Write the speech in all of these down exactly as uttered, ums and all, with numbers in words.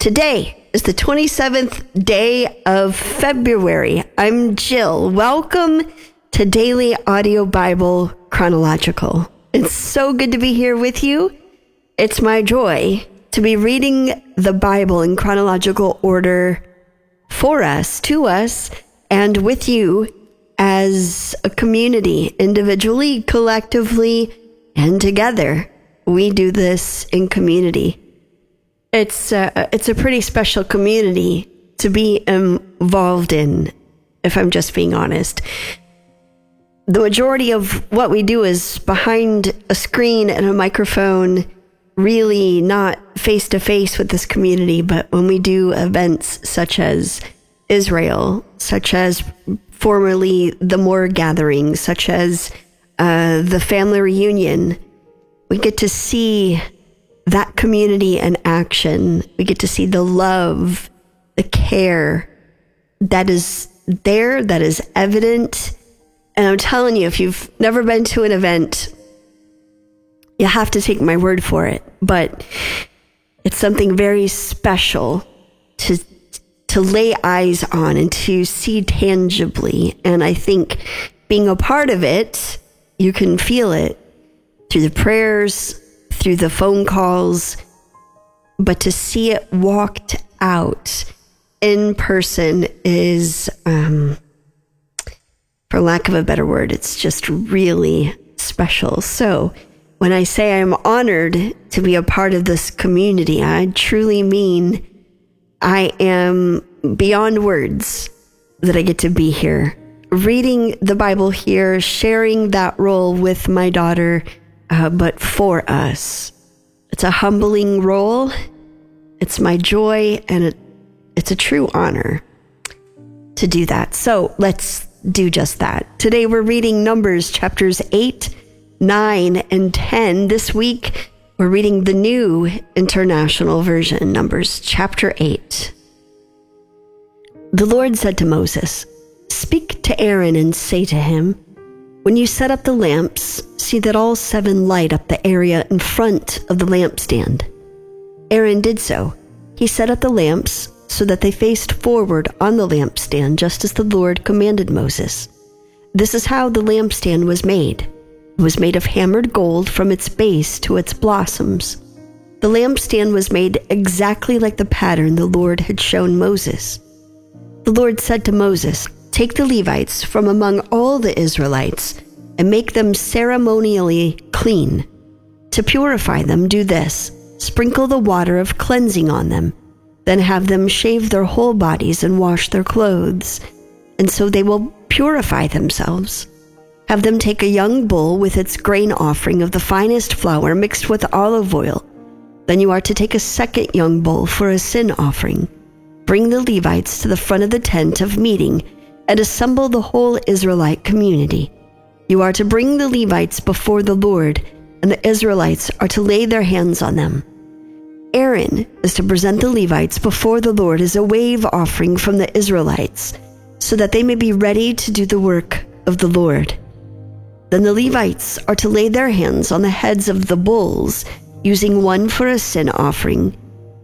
Today is the twenty-seventh day of February. I'm Jill. Welcome to Daily Audio Bible Chronological. It's so good to be here with you. It's my joy to be reading the Bible in chronological order for us, to us, and with you as a community, individually, collectively, and together. We do this in community. It's a, it's a pretty special community to be involved in, if I'm just being honest. The majority of what we do is behind a screen and a microphone, really not face-to-face with this community. But when we do events such as Israel, such as formerly the Moore Gathering, such as uh, the family reunion, we get to see that community in action. We get to see the love, the care that is there, that is evident. And I'm telling you, if you've never been to an event, you have to take my word for it. But it's something very special to to lay eyes on and to see tangibly. And I think being a part of it, you can feel it through the prayers, through the phone calls, but to see it walked out in person is, um, for lack of a better word, it's just really special. So when I say I'm honored to be a part of this community, I truly mean I am beyond words that I get to be here, reading the Bible here, sharing that role with my daughter, Uh, but for us. It's a humbling role. It's my joy, and it, it's a true honor to do that. So let's do just that. Today we're reading Numbers chapters eight, nine, and ten. This week we're reading the New International Version, Numbers chapter eight. The Lord said to Moses, "Speak to Aaron and say to him, when you set up the lamps, see that all seven light up the area in front of the lampstand." Aaron did so. He set up the lamps so that they faced forward on the lampstand, just as the Lord commanded Moses. This is how the lampstand was made. It was made of hammered gold from its base to its blossoms. The lampstand was made exactly like the pattern the Lord had shown Moses. The Lord said to Moses, "Take the Levites from among all the Israelites and make them ceremonially clean. To purify them, do this: sprinkle the water of cleansing on them, then have them shave their whole bodies and wash their clothes, and so they will purify themselves. Have them take a young bull with its grain offering of the finest flour mixed with olive oil. Then you are to take a second young bull for a sin offering. Bring the Levites to the front of the tent of meeting and assemble the whole Israelite community. You are to bring the Levites before the Lord, and the Israelites are to lay their hands on them. Aaron is to present the Levites before the Lord as a wave offering from the Israelites, so that they may be ready to do the work of the Lord. Then the Levites are to lay their hands on the heads of the bulls, using one for a sin offering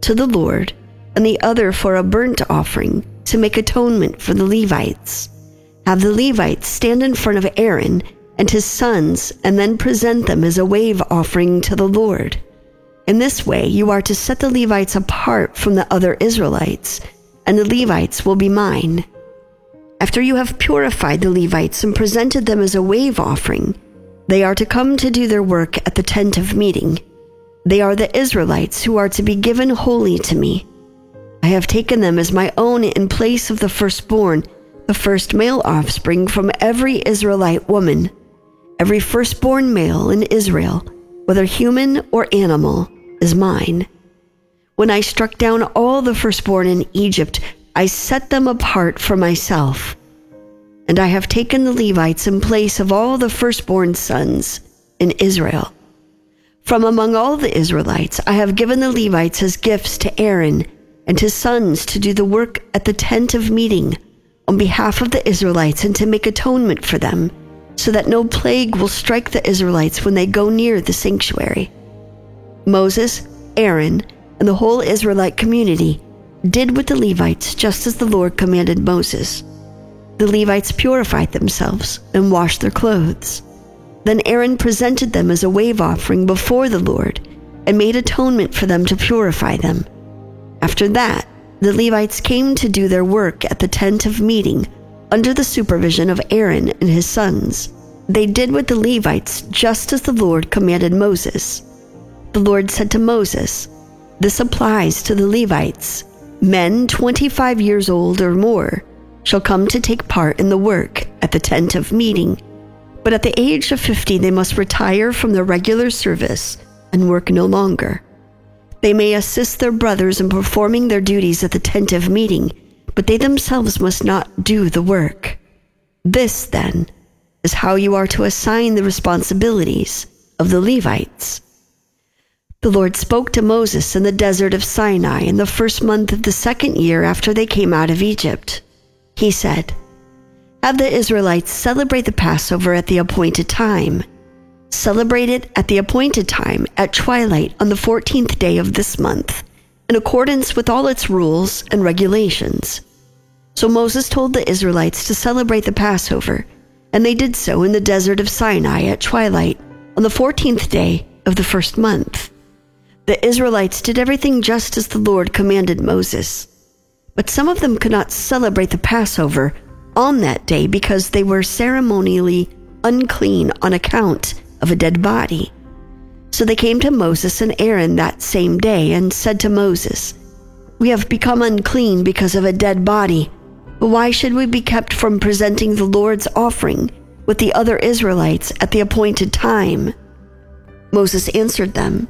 to the Lord, and the other for a burnt offering, to make atonement for the Levites. Have the Levites stand in front of Aaron and his sons, and then present them as a wave offering to the Lord. In this way, you are to set the Levites apart from the other Israelites, and the Levites will be mine. After you have purified the Levites and presented them as a wave offering, they are to come to do their work at the tent of meeting. They are the Israelites who are to be given wholly to me. I have taken them as my own in place of the firstborn, the first male offspring from every Israelite woman. Every firstborn male in Israel, whether human or animal, is mine. When I struck down all the firstborn in Egypt, I set them apart for myself. And I have taken the Levites in place of all the firstborn sons in Israel. From among all the Israelites, I have given the Levites as gifts to Aaron and his sons to do the work at the tent of meeting on behalf of the Israelites, and to make atonement for them, so that no plague will strike the Israelites when they go near the sanctuary. Moses, Aaron, and the whole Israelite community did with the Levites just as the Lord commanded Moses. The Levites purified themselves and washed their clothes. Then Aaron presented them as a wave offering before the Lord and made atonement for them to purify them. After that, the Levites came to do their work at the tent of meeting under the supervision of Aaron and his sons. They did with the Levites just as the Lord commanded Moses. The Lord said to Moses, "This applies to the Levites. Men twenty-five years old or more shall come to take part in the work at the tent of meeting. But at the age of fifty they must retire from their regular service and work no longer. They may assist their brothers in performing their duties at the tent of meeting, but they themselves must not do the work. This, then, is how you are to assign the responsibilities of the Levites." The Lord spoke to Moses in the desert of Sinai in the first month of the second year after they came out of Egypt. He said, "Have the Israelites celebrate the Passover at the appointed time. Celebrate it at the appointed time at twilight on the fourteenth day of this month, in accordance with all its rules and regulations." So Moses told the Israelites to celebrate the Passover, and they did so in the desert of Sinai at twilight on the fourteenth day of the first month. The Israelites did everything just as the Lord commanded Moses. But some of them could not celebrate the Passover on that day because they were ceremonially unclean on account of a dead body. So they came to Moses and Aaron that same day and said to Moses, "We have become unclean because of a dead body, but why should we be kept from presenting the Lord's offering with the other Israelites at the appointed time?" Moses answered them,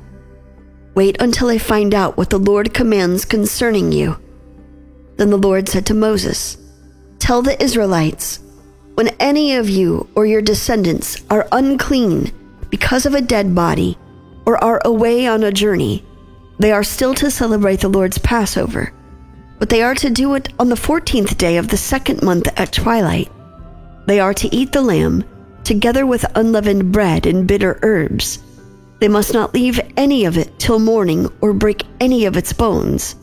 "Wait until I find out what the Lord commands concerning you." Then the Lord said to Moses, "Tell the Israelites, when any of you or your descendants are unclean because of a dead body or are away on a journey, they are still to celebrate the Lord's Passover, but they are to do it on the fourteenth day of the second month at twilight. They are to eat the lamb together with unleavened bread and bitter herbs. They must not leave any of it till morning or break any of its bones.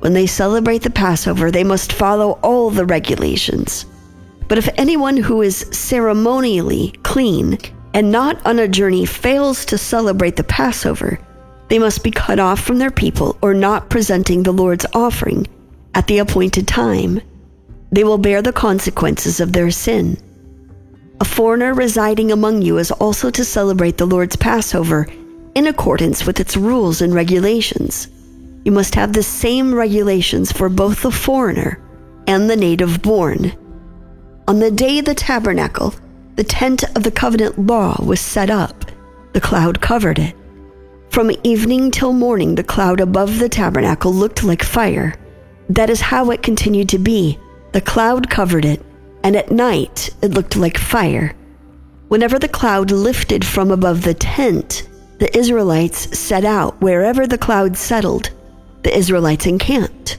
When they celebrate the Passover, they must follow all the regulations. But if anyone who is ceremonially clean and not on a journey fails to celebrate the Passover, they must be cut off from their people or not presenting the Lord's offering at the appointed time. They will bear the consequences of their sin. A foreigner residing among you is also to celebrate the Lord's Passover in accordance with its rules and regulations. You must have the same regulations for both the foreigner and the native born. On the day the tabernacle, the tent of the covenant law, was set up, the cloud covered it. From evening till morning, the cloud above the tabernacle looked like fire. That is how it continued to be. The cloud covered it, and at night it looked like fire. Whenever the cloud lifted from above the tent, the Israelites set out. Wherever the cloud settled, the Israelites encamped.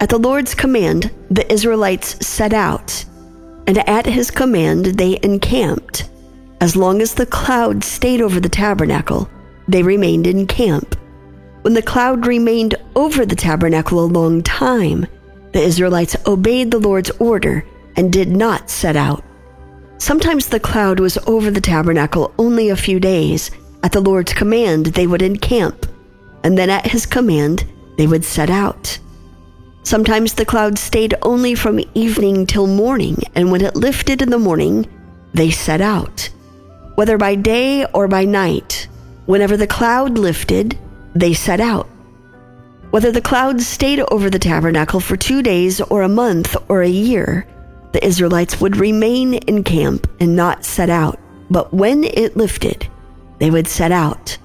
At the Lord's command, the Israelites set out, and at his command they encamped. As long as the cloud stayed over the tabernacle, they remained in camp. When the cloud remained over the tabernacle a long time, the Israelites obeyed the Lord's order and did not set out. Sometimes the cloud was over the tabernacle only a few days. At the Lord's command, they would encamp, and then at his command, they would set out. Sometimes the cloud stayed only from evening till morning, and when it lifted in the morning, they set out. Whether by day or by night, whenever the cloud lifted, they set out. Whether the cloud stayed over the tabernacle for two days or a month or a year, the Israelites would remain in camp and not set out. But when it lifted, they would set out.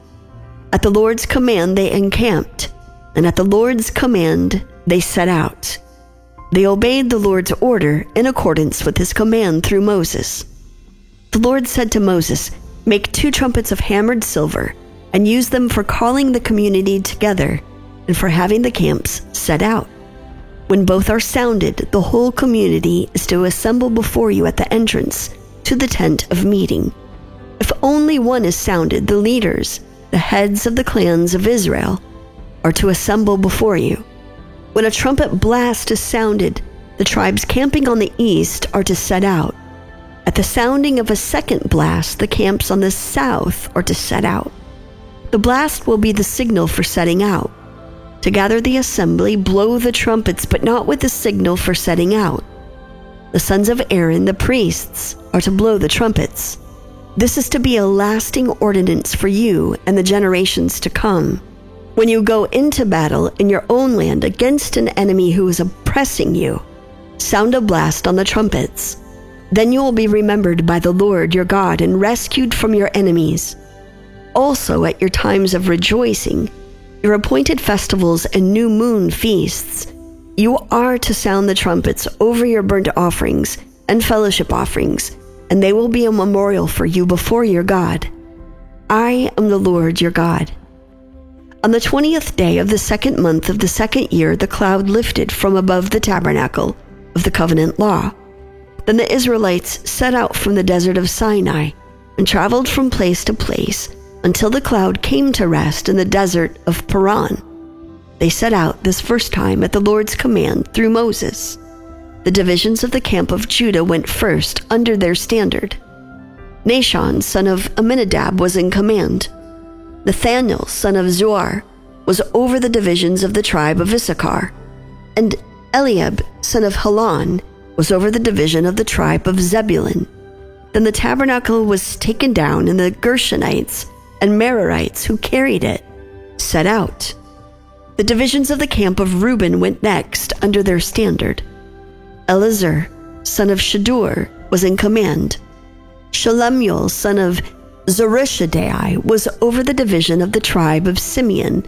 At the Lord's command, they encamped, and at the Lord's command, they set out. They obeyed the Lord's order in accordance with his command through Moses. The Lord said to Moses, "Make two trumpets of hammered silver and use them for calling the community together and for having the camps set out. When both are sounded, the whole community is to assemble before you at the entrance to the tent of meeting. If only one is sounded, the leaders, the heads of the clans of Israel, are to assemble before you. When a trumpet blast is sounded, the tribes camping on the east are to set out. At the sounding of a second blast, the camps on the south are to set out. The blast will be the signal for setting out. To gather the assembly, blow the trumpets, but not with the signal for setting out. The sons of Aaron, the priests, are to blow the trumpets. This is to be a lasting ordinance for you and the generations to come. When you go into battle in your own land against an enemy who is oppressing you, sound a blast on the trumpets. Then you will be remembered by the Lord your God and rescued from your enemies. Also at your times of rejoicing, your appointed festivals and new moon feasts, you are to sound the trumpets over your burnt offerings and fellowship offerings, and they will be a memorial for you before your God. I am the Lord your God. On the twentieth day of the second month of the second year, the cloud lifted from above the tabernacle of the covenant law. Then the Israelites set out from the desert of Sinai and traveled from place to place until the cloud came to rest in the desert of Paran. They set out this first time at the Lord's command through Moses. The divisions of the camp of Judah went first under their standard. Nashon, son of Amminadab, was in command. Nathaniel, son of Zuar, was over the divisions of the tribe of Issachar. And Eliab, son of Halon, was over the division of the tribe of Zebulun. Then the tabernacle was taken down, and the Gershonites and Merarites who carried it set out. The divisions of the camp of Reuben went next under their standard. Elizur, son of Shadur, was in command. Shalemuel, son of Zerushaddai, was over the division of the tribe of Simeon,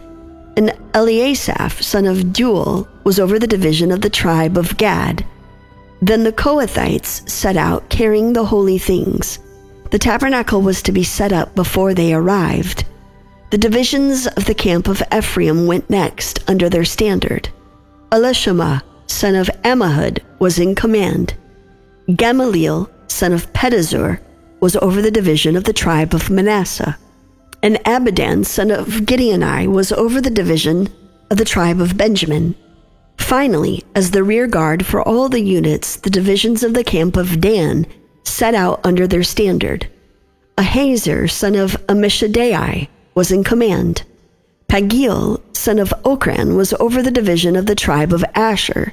and Eliasaph, son of Duel, was over the division of the tribe of Gad. Then the Kohathites set out, carrying the holy things. The tabernacle was to be set up before they arrived. The divisions of the camp of Ephraim went next under their standard. Elishamah, son of Amahud, was in command. Gamaliel, son of Pedazur, was over the division of the tribe of Manasseh. And Abidan, son of Gideoni, was over the division of the tribe of Benjamin. Finally, as the rear guard for all the units, the divisions of the camp of Dan set out under their standard. Ahazer, son of Amishadei, was in command. Pagiel, son of Okran, was over the division of the tribe of Asher.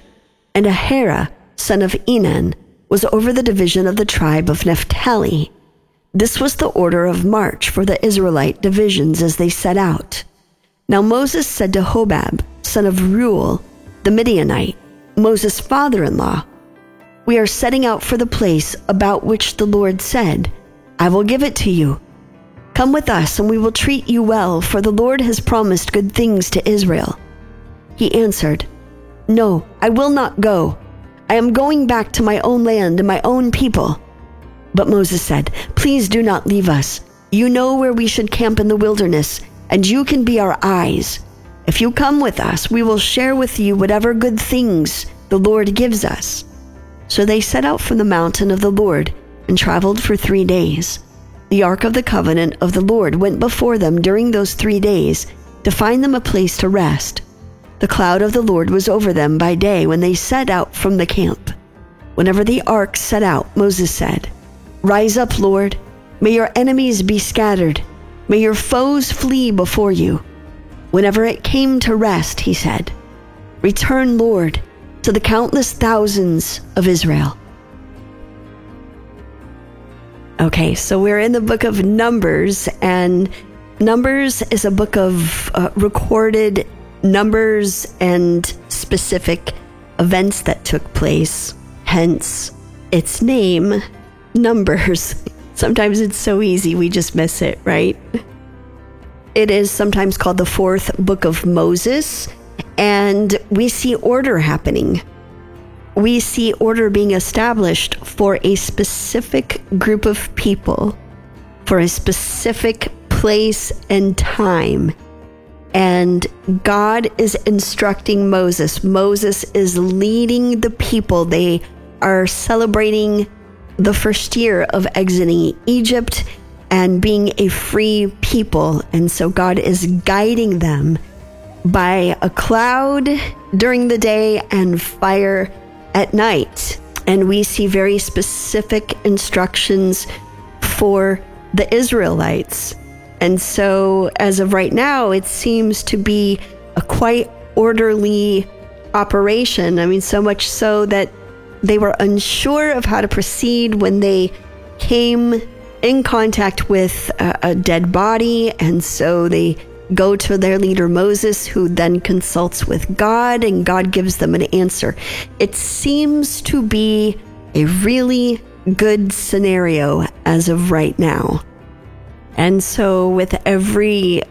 And Ahara, son of Enan, was over the division of the tribe of Naphtali. This was the order of march for the Israelite divisions as they set out. Now Moses said to Hobab, son of Reuel, the Midianite, Moses' father-in-law, "We are setting out for the place about which the Lord said, 'I will give it to you.' Come with us, and we will treat you well, for the Lord has promised good things to Israel." He answered, "No, I will not go. I am going back to my own land and my own people." But Moses said, "Please do not leave us. You know where we should camp in the wilderness, and you can be our eyes. If you come with us, we will share with you whatever good things the Lord gives us." So they set out from the mountain of the Lord and traveled for three days. The Ark of the Covenant of the Lord went before them during those three days to find them a place to rest. The cloud of the Lord was over them by day when they set out from the camp. Whenever the ark set out, Moses said, "Rise up, Lord. May your enemies be scattered. May your foes flee before you." Whenever it came to rest, he said, "Return, Lord, to the countless thousands of Israel." Okay, so we're in the book of Numbers, and Numbers is a book of uh, recorded numbers and specific events that took place, hence its name, Numbers. Sometimes it's so easy we just miss it, right? It is sometimes called the fourth book of Moses, and we see order happening. We see order being established for a specific group of people, for a specific place and time. And God is instructing Moses. Moses is leading the people. They are celebrating the first year of exiting Egypt and being a free people. And so God is guiding them by a cloud during the day and fire at night. And we see very specific instructions for the Israelites. And so as of right now, it seems to be a quite orderly operation. I mean, so much so that they were unsure of how to proceed when they came in contact with a, a dead body. And so they go to their leader Moses, who then consults with God, and God gives them an answer. It seems to be a really good scenario as of right now. And so with every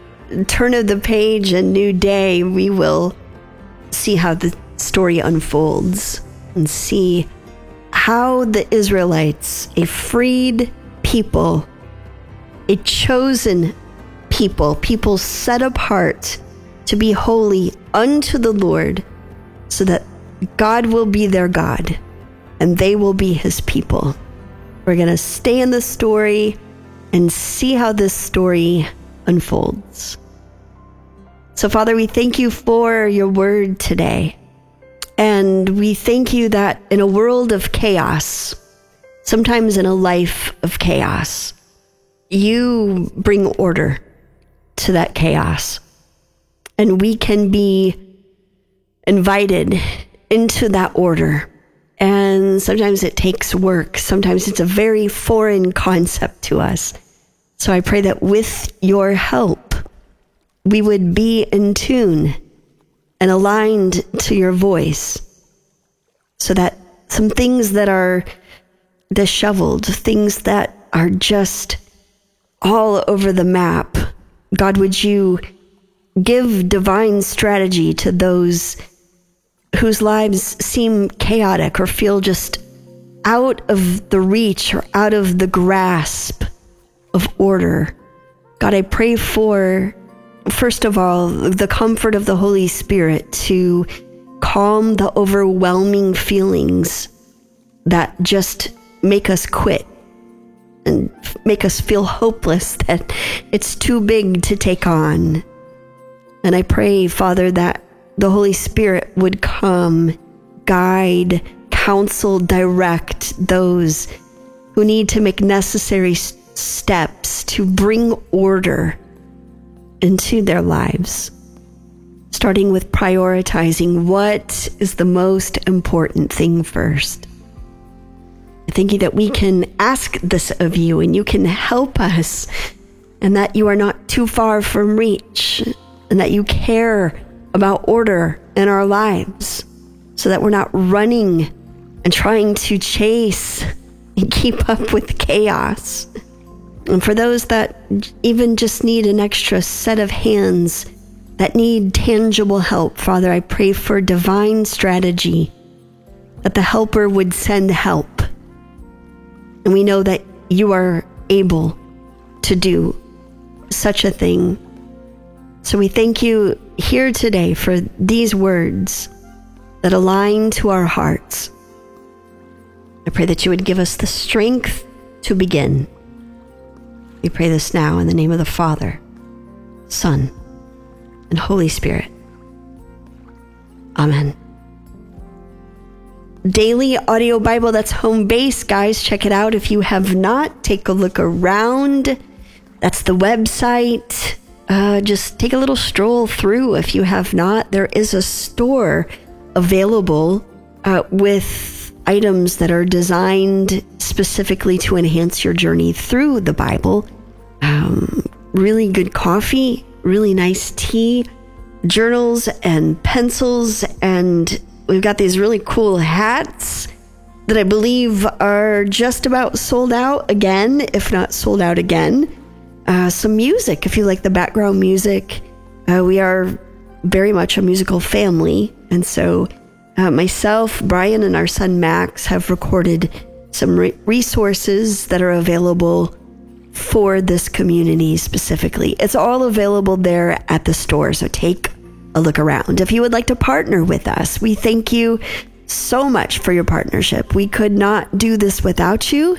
turn of the page and new day, we will see how the story unfolds and see how the Israelites, a freed people, a chosen people, people set apart to be holy unto the Lord, so that God will be their God and they will be his people. We're going to stay in the story and see how this story unfolds. So, Father, we thank you for your word today. And we thank you that in a world of chaos, sometimes in a life of chaos, you bring order to that chaos. And we can be invited into that order. And sometimes it takes work. Sometimes it's a very foreign concept to us. So I pray that with your help, we would be in tune and aligned to your voice, so that some things that are disheveled, things that are just all over the map, God, would you give divine strategy to those whose lives seem chaotic or feel just out of the reach or out of the grasp of order. God, I pray for, first of all, the comfort of the Holy Spirit to calm the overwhelming feelings that just make us quit and make us feel hopeless, that it's too big to take on. And I pray, Father, that the Holy Spirit would come, guide, counsel, direct those who need to make necessary steps to bring order into their lives, starting with prioritizing what is the most important thing first. I thank you that we can ask this of you, and you can help us, and that you are not too far from reach, and that you care about order in our lives, so that we're not running and trying to chase and keep up with chaos. And for those that even just need an extra set of hands, that need tangible help, Father, I pray for divine strategy, that the helper would send help. And we know that you are able to do such a thing. So we thank you here today for these words that align to our hearts. I pray that you would give us the strength to begin. We pray this now in the name of the Father, Son, and Holy Spirit. Amen. Daily Audio Bible, that's home base, guys. Check it out. If you have not, take a look around. That's the website. Uh, just take a little stroll through if you have not. There is a store available uh, with items that are designed specifically to enhance your journey through the Bible. Um, really good coffee, really nice tea, journals and pencils, and we've got these really cool hats that I believe are just about sold out again, if not sold out again. Uh, some music, if you like the background music. Uh, we are very much a musical family. And so uh, myself, Brian, and our son Max have recorded some re- resources that are available for this community specifically. It's all available there at the store, so take a look around. If you would like to partner with us, we thank you so much for your partnership. We could not do this without you,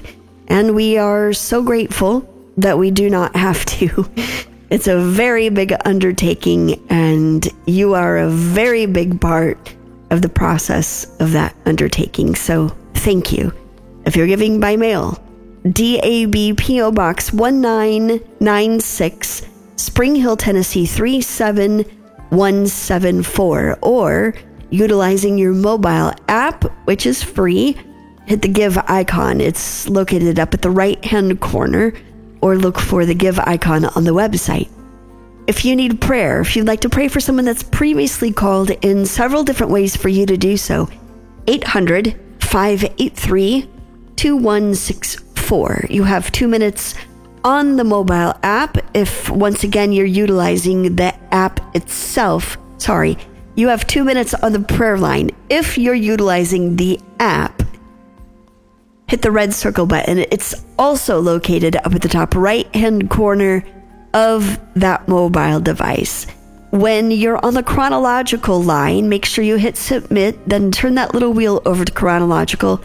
and we are so grateful that we do not have to. It's a very big undertaking, and you are a very big part of the process of that undertaking. So thank you. If you're giving by mail, D A B P O Box one nine nine six, Spring Hill, Tennessee three seven one seven four, or utilizing your mobile app, which is free, hit the Give icon. It's located up at the right-hand corner, or look for the Give icon on the website. If you need prayer, if you'd like to pray for someone that's previously called in, several different ways for you to do so. eight hundred, five eight three, two one six four. You have two minutes on the mobile app. If, once again, you're utilizing the app itself, sorry, you have two minutes on the prayer line. If you're utilizing the app, hit the red circle button. It's also located up at the top right-hand corner of that mobile device. When you're on the chronological line, make sure you hit submit, then turn that little wheel over to chronological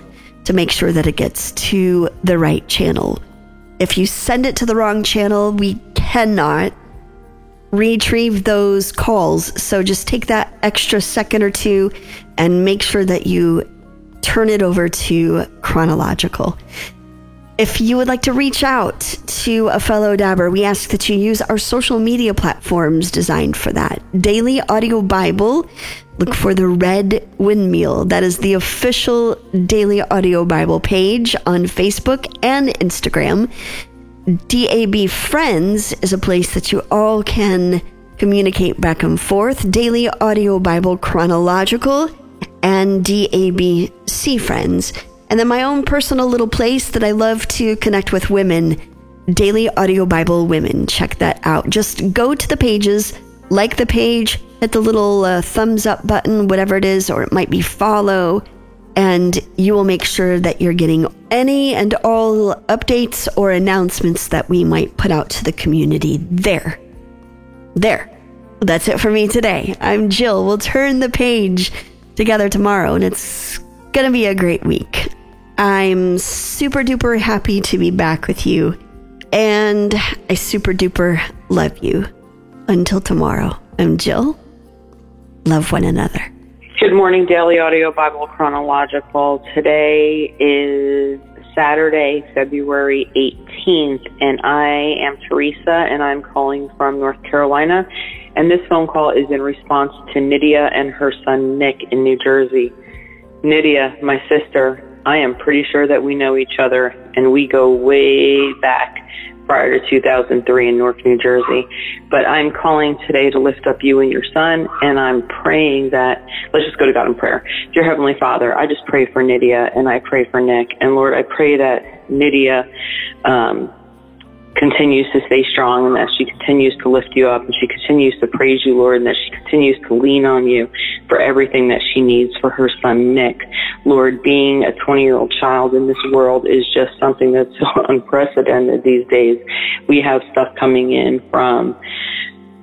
to make sure that it gets to the right channel. If you send it to the wrong channel, we cannot retrieve those calls. So just take that extra second or two and make sure that you turn it over to chronological. If you would like to reach out to a fellow dabber, we ask that you use our social media platforms designed for that. Daily Audio Bible, look for the red windmill. That is the official Daily Audio Bible page on Facebook and Instagram. D A B Friends is a place that you all can communicate back and forth. Daily Audio Bible Chronological and D A B C Friends. And then my own personal little place that I love to connect with women, Daily Audio Bible Women. Check that out. Just go to the pages, like the page, hit the little uh, thumbs up button, whatever it is, or it might be follow, and you will make sure that you're getting any and all updates or announcements that we might put out to the community there. There. That's it for me today. I'm Jill. We'll turn the page together tomorrow, and it's gonna be a great week. I'm super duper happy to be back with you, and I super duper love you. Until tomorrow, I'm Jill. Love one another. Good morning, Daily Audio Bible Chronological. Today is Saturday, February eighteenth, and I am Teresa, and I'm calling from North Carolina. And this phone call is in response to Nydia and her son, Nick, in New Jersey. Nydia, my sister, I am pretty sure that we know each other, and we go way back prior to two thousand three in North New Jersey. But I'm calling today to lift up you and your son, and I'm praying that, let's just go to God in prayer. Dear Heavenly Father, I just pray for Nydia, and I pray for Nick. And Lord, I pray that Nydia, um, continues to stay strong, and that she continues to lift you up, and she continues to praise you, Lord, and that she continues to lean on you for everything that she needs for her son, Nick. Lord, being a twenty-year-old child in this world is just something that's so unprecedented these days. We have stuff coming in from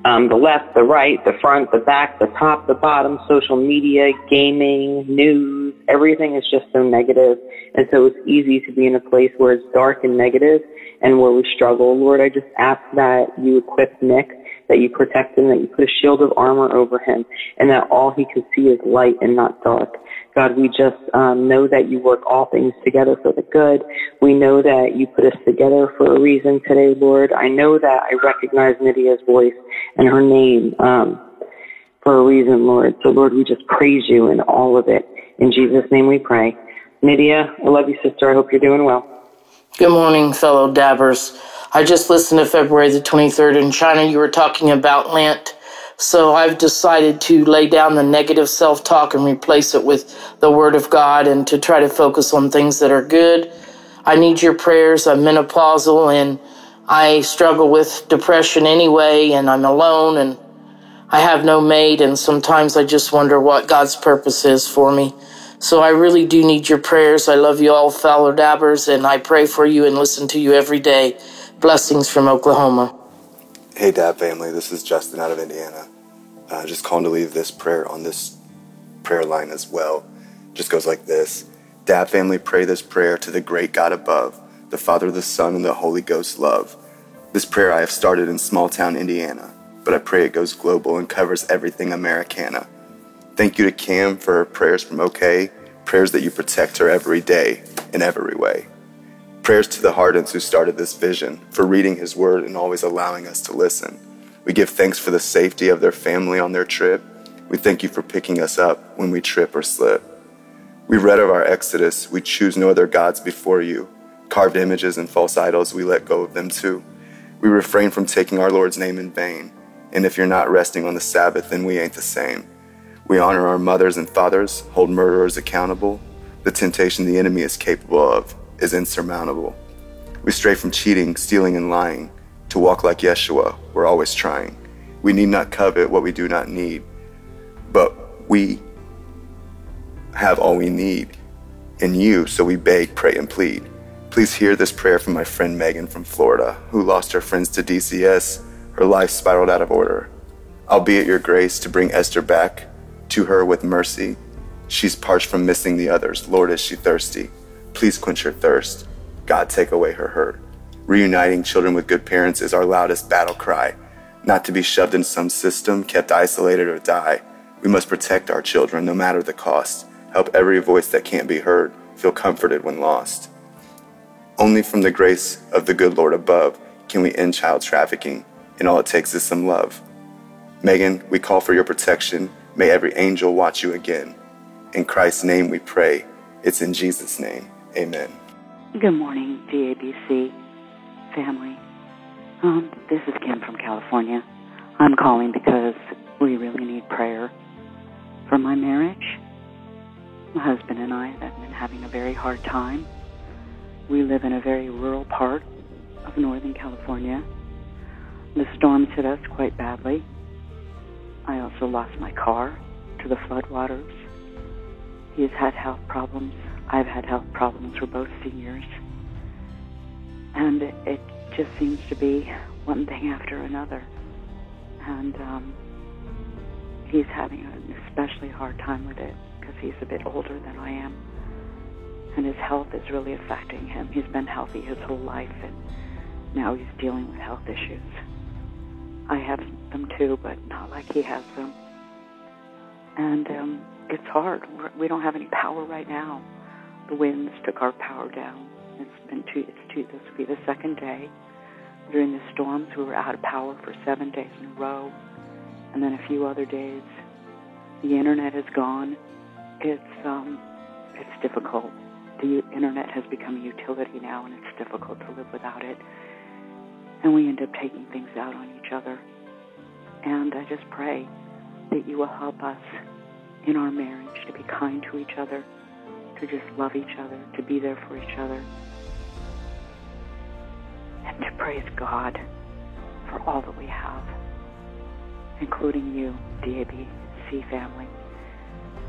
Um, the left, the right, the front, the back, the top, the bottom, social media, gaming, news, everything is just so negative. And so it's easy to be in a place where it's dark and negative and where we struggle. Lord, I just ask that you equip Nick, that you protect him, that you put a shield of armor over him, and that all he can see is light and not dark. God, we just um, know that you work all things together for the good. We know that you put us together for a reason today, Lord. I know that I recognize Nydia's voice and her name um, for a reason, Lord. So, Lord, we just praise you in all of it. In Jesus' name we pray. Nydia, I love you, sister. I hope you're doing well. Good morning, fellow dabbers. I just listened to February the twenty-third in China. You were talking about Lent. So I've decided to lay down the negative self-talk and replace it with the Word of God, and to try to focus on things that are good. I need your prayers. I'm menopausal, and I struggle with depression anyway, and I'm alone, and I have no mate, and sometimes I just wonder what God's purpose is for me. So I really do need your prayers. I love you all, fellow dabbers, and I pray for you and listen to you every day. Blessings from Oklahoma. Hey, Dab family, this is Justin out of Indiana. Uh, just calling to leave this prayer on this prayer line as well. Just goes like this. Dab family, pray this prayer to the great God above, the Father, the Son, and the Holy Ghost love. This prayer I have started in small-town Indiana, but I pray it goes global and covers everything Americana. Thank you to Kim for her prayers from OK, prayers that you protect her every day in every way. Prayers to the Hardens who started this vision, for reading his word and always allowing us to listen. We give thanks for the safety of their family on their trip. We thank you for picking us up when we trip or slip. We read of our exodus. We choose no other gods before you. Carved images and false idols, we let go of them too. We refrain from taking our Lord's name in vain. And if you're not resting on the Sabbath, then we ain't the same. We honor our mothers and fathers, hold murderers accountable. The temptation the enemy is capable of is insurmountable. We stray from cheating, stealing, and lying. To walk like Yeshua, we're always trying. We need not covet what we do not need, but we have all we need in you, so we beg, pray, and plead. Please hear this prayer from my friend Megan from Florida, who lost her friends to D C S. Her life spiraled out of order. I'll be at your grace to bring Esther back to her with mercy. She's parched from missing the others. Lord, is she thirsty? Please quench her thirst. God, take away her hurt. Reuniting children with good parents is our loudest battle cry. Not to be shoved in some system, kept isolated or die. We must protect our children, no matter the cost. Help every voice that can't be heard, feel comforted when lost. Only from the grace of the good Lord above can we end child trafficking, and all it takes is some love. Megan, we call for your protection. May every angel watch you again. In Christ's name we pray. It's in Jesus' name. Amen. Good morning, D A B C. Family. Um, this is Kim from California. I'm calling because we really need prayer for my marriage. My husband and I have been having a very hard time. We live in a very rural part of Northern California. The storms hit us quite badly. I also lost my car to the floodwaters. He's had health problems. I've had health problems. We're both seniors. And it just seems to be one thing after another. And um, he's having an especially hard time with it because he's a bit older than I am. And his health is really affecting him. He's been healthy his whole life, and now he's dealing with health issues. I have them too, but not like he has them. And um, it's hard. We're, we don't have any power right now. The winds took our power down. It's been two, it's two, this will be the second day. During the storms, we were out of power for seven days in a row, and then a few other days. The internet is gone. It's, um, it's difficult. The internet has become a utility now, and it's difficult to live without it. And we end up taking things out on each other. And I just pray that you will help us in our marriage to be kind to each other, to just love each other, to be there for each other, and to praise God for all that we have, including you, D A B C family.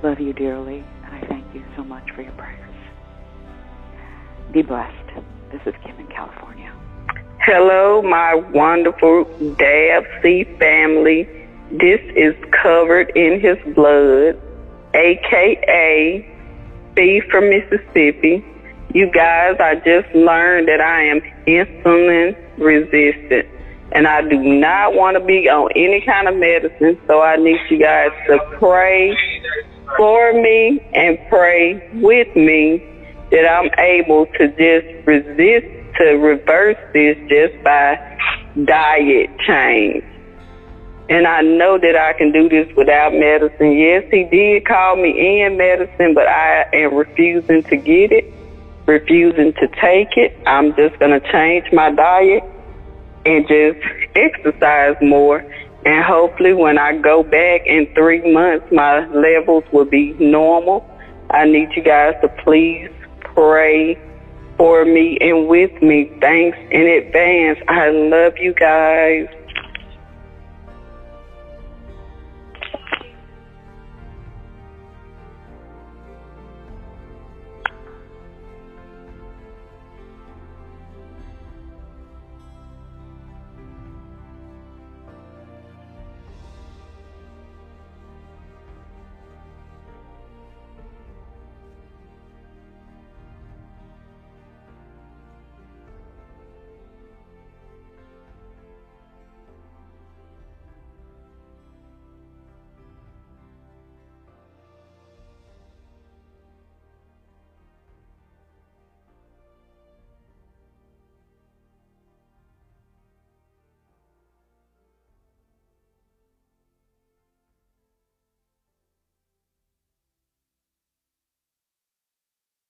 Love you dearly, and I thank you so much for your prayers. Be blessed. This is Kim in California. Hello, my wonderful D A B C family. This is Covered in His Blood, a k a. B from Mississippi. You guys, I just learned that I am insulin resistant, and I do not want to be on any kind of medicine, so I need you guys to pray for me and pray with me that I'm able to just resist, to reverse this just by diet change. And I know that I can do this without medicine. Yes, he did call me in medicine, but I am refusing to get it, refusing to take it. I'm just going to change my diet and just exercise more. And hopefully when I go back in three months, my levels will be normal. I need you guys to please pray for me and with me. Thanks in advance. I love you guys.